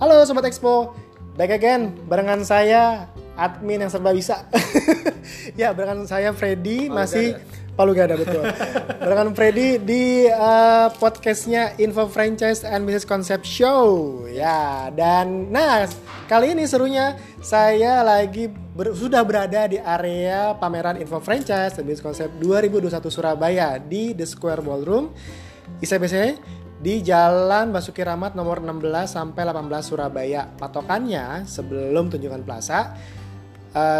Halo Sobat Expo, back again barengan saya admin yang serba bisa. Ya, barengan saya Fredy, masih Palu Gada, betul. Barengan Fredy di podcastnya Info Franchise and Business Concept Show. Ya, dan nah kali ini serunya saya lagi sudah berada di area pameran Info Franchise and Business Concept 2021 Surabaya di The Square Ballroom ICBC di Jalan Basuki Rahmat nomor 16 sampai 18 Surabaya. Patokannya sebelum Tunjungan Plaza,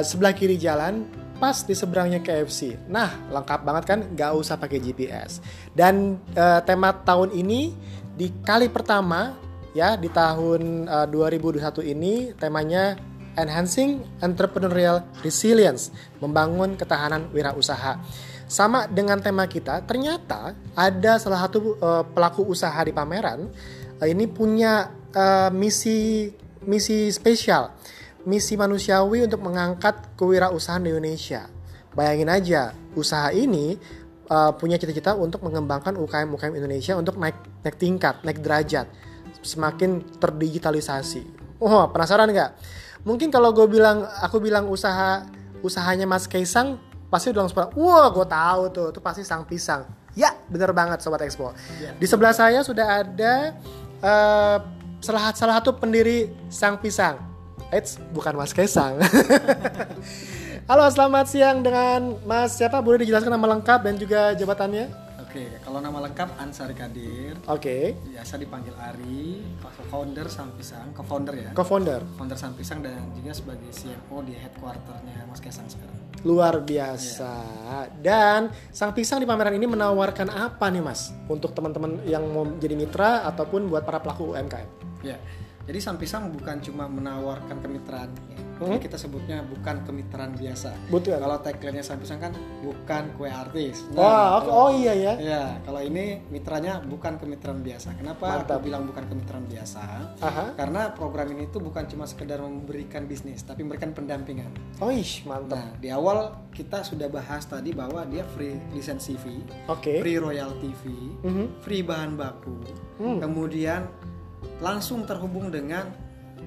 sebelah kiri jalan, pas di seberangnya KFC. Nah, lengkap banget kan, gak usah pakai GPS. Dan tema tahun ini di kali pertama ya di tahun 2021 ini temanya Enhancing Entrepreneurial Resilience, membangun ketahanan wirausaha. Sama dengan tema kita, ternyata ada salah satu pelaku usaha di pameran ini punya misi spesial. Misi manusiawi untuk mengangkat kewirausahaan di Indonesia. Bayangin aja, usaha ini punya cita-cita untuk mengembangkan UKM-UKM Indonesia untuk naik tingkat, naik derajat, semakin terdigitalisasi. Oh, penasaran nggak? Mungkin kalau aku bilang usahanya Mas Kaesang, pasti udah langsung bilang, wah, gue tahu tuh, itu pasti Sang Pisang. Ya, bener banget Sobat Expo. Ya. Di sebelah saya sudah ada salah satu pendiri Sang Pisang. Eits, bukan Mas Kaesang. Halo, selamat siang dengan Mas siapa? Boleh dijelaskan nama lengkap dan juga jabatannya? Oke, kalau nama lengkap Ansari Kadir. Oke. Biasa dipanggil Ari, co-founder Sang Pisang, co-founder Sang Pisang dan juga sebagai CFO di headquarternya Mas Kaesang sekarang. Luar biasa. Yeah. Dan Sang Pisang di pameran ini menawarkan apa nih Mas? Untuk teman-teman yang mau jadi mitra ataupun buat para pelaku UMKM. Iya. Yeah. Jadi Sang Pisang bukan cuma menawarkan kemitraan, jadi kita sebutnya bukan kemitraan biasa. Betul. Kalau tagline-nya Sang Pisang kan bukan kue artis. Nah, iya ya. Ya, kalau ini mitranya bukan kemitraan biasa. Kenapa aku bilang bukan kemitraan biasa? Aha. Karena program ini tuh bukan cuma sekedar memberikan bisnis, tapi memberikan pendampingan. Oish, mantap. Nah, di awal kita sudah bahas tadi bahwa dia free lisensi fee, free royalty fee, free bahan baku, kemudian langsung terhubung dengan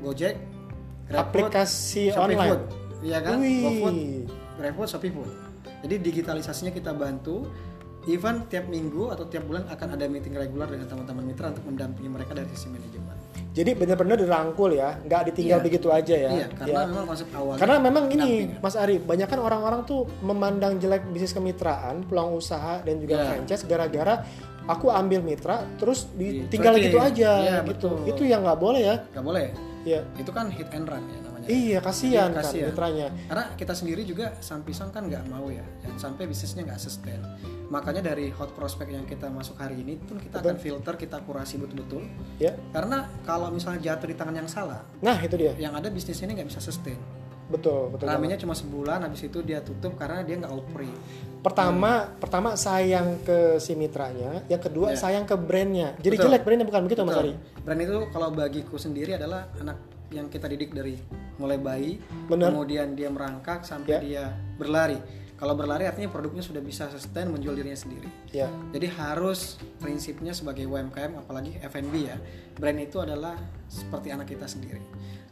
Gojek, Grab, aplikasi Shopee online, iya kan, GoFood, GrabFood, ShopeeFood. Jadi digitalisasinya kita bantu. Even tiap minggu atau tiap bulan akan ada meeting reguler dengan teman-teman mitra untuk mendampingi mereka dari sisi manajemen. Jadi benar-benar dirangkul ya, nggak ditinggal begitu aja ya. Iya, karena memang konsep awal. Karena memang ini, Mas Ari, banyak kan orang-orang tuh memandang jelek bisnis kemitraan, peluang usaha dan juga franchise gara-gara aku ambil mitra, terus ditinggal gitu aja. Iya, gitu. Betul. Itu yang nggak boleh ya. Nggak boleh. Iya. Itu kan hit and run ya namanya. Iya, kasihan. Mitranya. Karena kita sendiri juga Sang Pisang kan nggak mau ya, sampai bisnisnya nggak sustain. Makanya dari hot prospect yang kita masuk hari ini pun kita akan filter, kita kurasi betul-betul. Ya. Karena kalau misalnya jatuh di tangan yang salah, nah itu dia. Yang ada bisnis ini nggak bisa sustain. Betul. Ramenya cuma sebulan, habis itu dia tutup karena dia nggak operate. Pertama sayang ke si mitranya, yang kedua sayang ke brandnya. Jadi jelek brandnya, bukan begitu Mas Ari? Brand itu kalau bagiku sendiri adalah anak yang kita didik dari mulai bayi, kemudian dia merangkak sampai dia berlari. Kalau berlari artinya produknya sudah bisa sustain menjual dirinya sendiri. Yeah. Jadi harus prinsipnya sebagai UMKM apalagi F&B ya. Brand itu adalah seperti anak kita sendiri.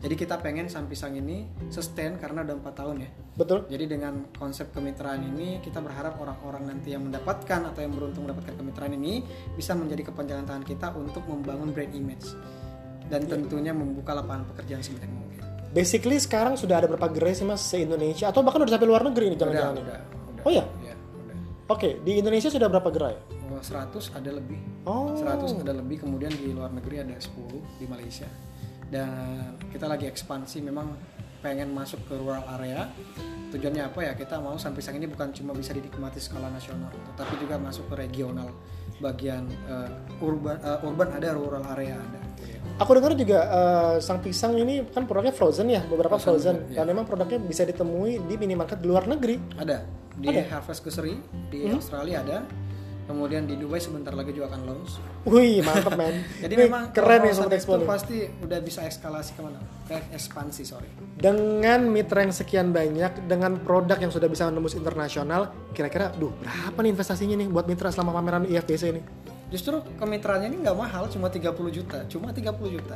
Jadi kita pengen Sang Pisang ini sustain karena udah 4 tahun ya. Betul. Jadi dengan konsep kemitraan ini kita berharap orang-orang nanti yang mendapatkan atau yang beruntung mendapatkan kemitraan ini bisa menjadi kepanjangan tangan kita untuk membangun brand image. Dan tentunya membuka lapangan pekerjaan sebanyak mungkin. Basically sekarang sudah ada berapa gerai sih Mas se-Indonesia? Atau bahkan udah sampai luar negeri nih jangan-jangan? Udah. Oh ya? Iya, udah. Oke, di Indonesia sudah berapa gerai? 100 ada lebih. 100 ada lebih, kemudian di luar negeri ada 10 di Malaysia. Dan kita lagi ekspansi, memang pengen masuk ke rural area. Tujuannya apa ya? Kita mau Sang Pisang ini bukan cuma bisa dinikmati skala nasional, tapi juga masuk ke regional. Bagian urban ada, rural area ada. Aku dengar juga Sang Pisang ini kan produknya frozen ya, beberapa frozen. Dan memang produknya bisa ditemui di minimarket di luar negeri. Ada. Di Harvest Grocery di Australia ada. Kemudian di Dubai sebentar lagi juga akan launch. Wih, mantep men. Jadi memang keren ya Sobat Expo. Pasti udah bisa eskalasi ekspansi. Dengan mitra yang sekian banyak, dengan produk yang sudah bisa menembus internasional, kira-kira berapa nih investasinya nih buat mitra selama pameran IFBC ini? Justru kemitraannya ini nggak mahal, cuma 30 juta, dan 30 juta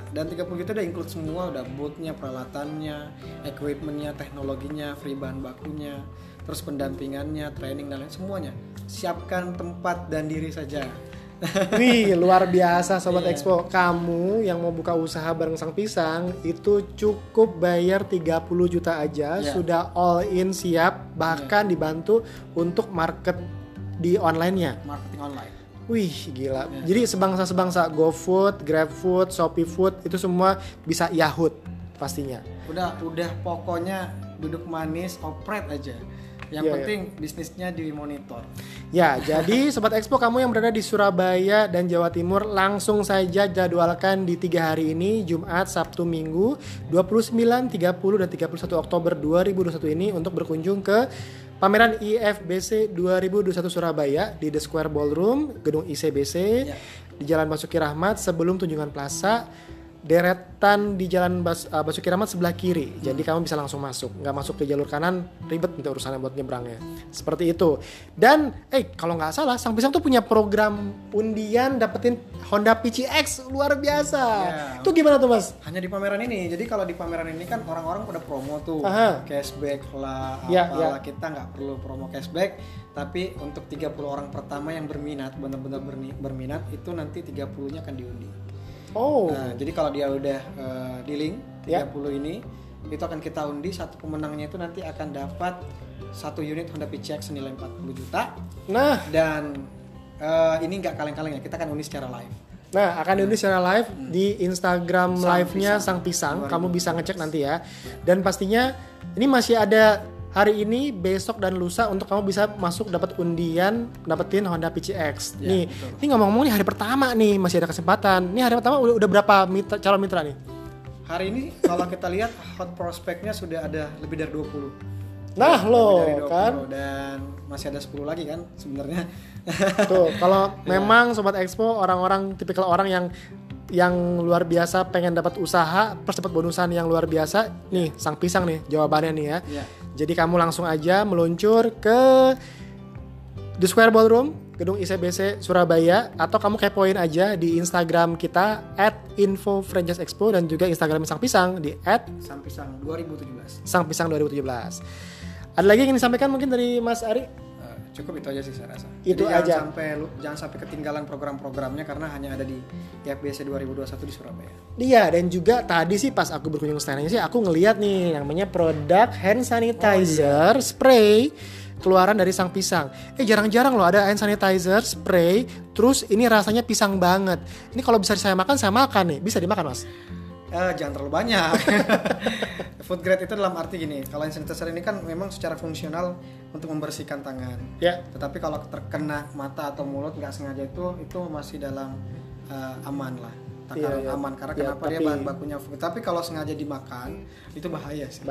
udah include semua, udah bootnya, peralatannya, equipmentnya, teknologinya, free bahan bakunya, terus pendampingannya, training dan lain semuanya. Siapkan tempat dan diri saja. Wih, luar biasa Sobat Expo. Kamu yang mau buka usaha bareng Sang Pisang itu cukup bayar 30 juta aja, sudah all in, siap, bahkan dibantu untuk market di onlinenya. Marketing online. Wih, gila. Jadi sebangsa-sebangsa GoFood, GrabFood, ShopeeFood itu semua bisa Yahoo pastinya. Udah pokoknya duduk manis, opret aja. Yang penting bisnisnya dimonitor. Ya, jadi Sobat Expo, kamu yang berada di Surabaya dan Jawa Timur, langsung saja jadwalkan di 3 hari ini, Jumat, Sabtu, Minggu, 29, 30, dan 31 Oktober 2021 ini untuk berkunjung ke Pameran IFBC 2021 Surabaya di The Square Ballroom, gedung ICBC, di Jalan Basuki Rahmat sebelum Tunjungan Plaza. Deretan di Jalan Basuki Rahmat sebelah kiri, jadi kamu bisa langsung masuk, nggak masuk ke jalur kanan, ribet untuk urusannya buat nyebrangnya, seperti itu. Dan kalau nggak salah Sang Pisang tuh punya program undian dapetin Honda PCX luar biasa. Itu gimana tuh Mas? Hanya di pameran ini. Jadi kalau di pameran ini kan orang-orang pada promo tuh, cashback lah, apalah. Kita nggak perlu promo cashback, tapi untuk 30 orang pertama yang berminat, benar-benar berminat, itu nanti 30-nya akan diundi. Oh. Nah, jadi kalau dia udah di link 30 ini, itu akan kita undi. Satu pemenangnya itu nanti akan dapat 1 unit Honda PCX senilai 40 juta. Nah, dan ini nggak kaleng-kaleng ya, kita akan undi secara live. Nah, akan diundi secara live di Instagram live-nya Sang Pisang. Kamu bisa ngecek nanti ya. Dan pastinya ini masih ada hari ini, besok, dan lusa untuk kamu bisa masuk dapat undian, dapetin Honda PCX. Ya, nih, betul. Ini ngomong-ngomong nih hari pertama nih, masih ada kesempatan. Ini hari pertama udah berapa mitra, calon mitra nih? Hari ini kalau kita lihat hot prospect-nya sudah ada lebih dari 20. Nah, loh kan. Dan masih ada 10 lagi kan sebenarnya. Tuh, kalau memang Sobat Expo orang-orang tipikal orang yang luar biasa pengen dapat usaha plus dapat bonusan yang luar biasa nih, Sang Pisang nih jawabannya nih ya. Jadi kamu langsung aja meluncur ke The Square Ballroom, gedung ICBC Surabaya, atau kamu kepoin aja di Instagram kita @info_franchise_expo dan juga Instagram Sang Pisang di @sangpisang2017. Sang Pisang 2017. Ada lagi yang ingin disampaikan mungkin dari Mas Ari? Cukup itu aja sih saya rasa. Itu jadi aja. Jangan sampai ketinggalan program-programnya karena hanya ada di IFBC 2021 di Surabaya. Iya, dan juga tadi sih pas aku berkunjung standnya sih aku ngelihat nih namanya produk hand sanitizer spray keluaran dari Sang Pisang. Jarang-jarang loh ada hand sanitizer spray, terus ini rasanya pisang banget. Ini kalau bisa saya makan nih. Bisa dimakan, Mas? Jangan terlalu banyak. Food grade itu dalam arti gini, kalau hand sanitizer ini kan memang secara fungsional untuk membersihkan tangan. Tetapi kalau terkena mata atau mulut nggak sengaja itu masih dalam aman lah. Takaran aman karena kenapa dia bahan bakunya. Tapi kalau sengaja dimakan itu bahaya sih.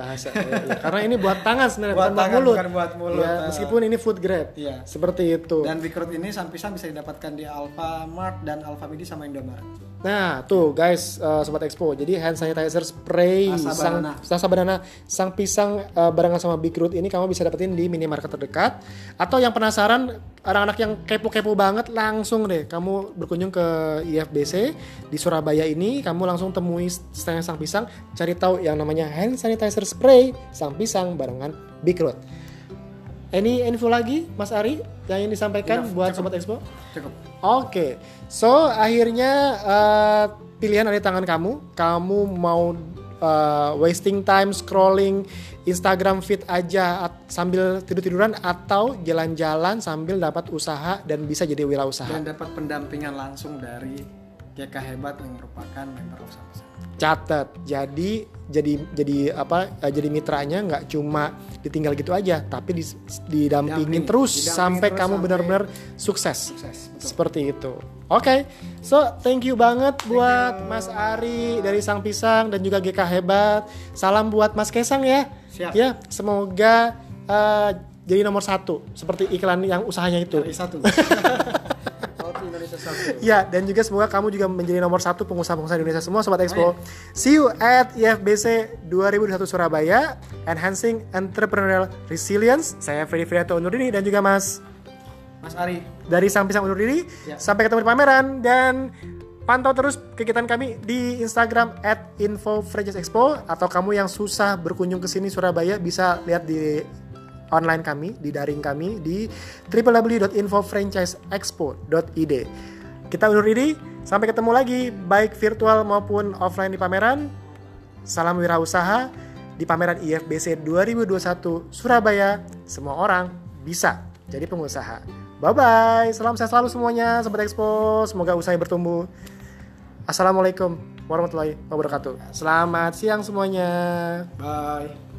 Karena ini buat tangan sebenarnya, bukan buat mulut. Meskipun ini food grade. Seperti itu. Dan Bigroot ini sampisan bisa didapatkan di Alfamart dan Alfamidi sama Indomaret. Nah, tuh guys, Sobat Expo. Jadi hand sanitizer spray Rasa Banana Sang Pisang barengan sama Bigroot ini kamu bisa dapetin di minimarket terdekat. Atau yang penasaran, anak-anak yang kepo-kepo banget, langsung deh kamu berkunjung ke IFBC di Surabaya ini, kamu langsung temui stand Sang Pisang, cari tahu yang namanya hand sanitizer spray Sang Pisang barengan Bigroot. Any info lagi Mas Ari yang ingin disampaikan buat cukup. Sobat Expo? Cukup. Oke. So akhirnya pilihan ada di tangan kamu. Kamu mau wasting time scrolling Instagram feed aja sambil tidur-tiduran, atau jalan-jalan sambil dapat usaha dan bisa jadi wirausaha dan dapat pendampingan langsung dari GK Hebat yang merupakan member of Sang Pisang. Catat, jadi mitranya nggak cuma ditinggal gitu aja, tapi didampingin terus sampai kamu benar-benar sukses. Seperti itu. Oke. So thank you banget buat Mas Ari dari Sang Pisang dan juga GK Hebat. Salam buat Mas Kaesang ya. Siap. Ya, semoga jadi nomor 1 seperti iklan yang usahanya itu. Ya, dan juga semoga kamu juga menjadi nomor 1 pengusaha-pengusaha Indonesia semua, Sobat Expo. See you at IFBC 2021 Surabaya, Enhancing Entrepreneurial Resilience. Saya Fredy Fredianto undur diri dan juga Mas Mas Ari. Dari Sang Pisang undur diri. Ya. Sampai ketemu di pameran dan pantau terus kegiatan kami di Instagram @info_franchise_expo atau kamu yang susah berkunjung ke sini Surabaya bisa lihat di online kami, di daring kami di www.infofranchiseexpo.id. Kita undur diri, sampai ketemu lagi baik virtual maupun offline di pameran. Salam wirausaha di pameran IFBC 2021 Surabaya. Semua orang bisa jadi pengusaha. Bye-bye. Salam sehat selalu semuanya. Sobat Expo, semoga usahanya bertumbuh. Assalamualaikum warahmatullahi wabarakatuh. Selamat siang semuanya. Bye.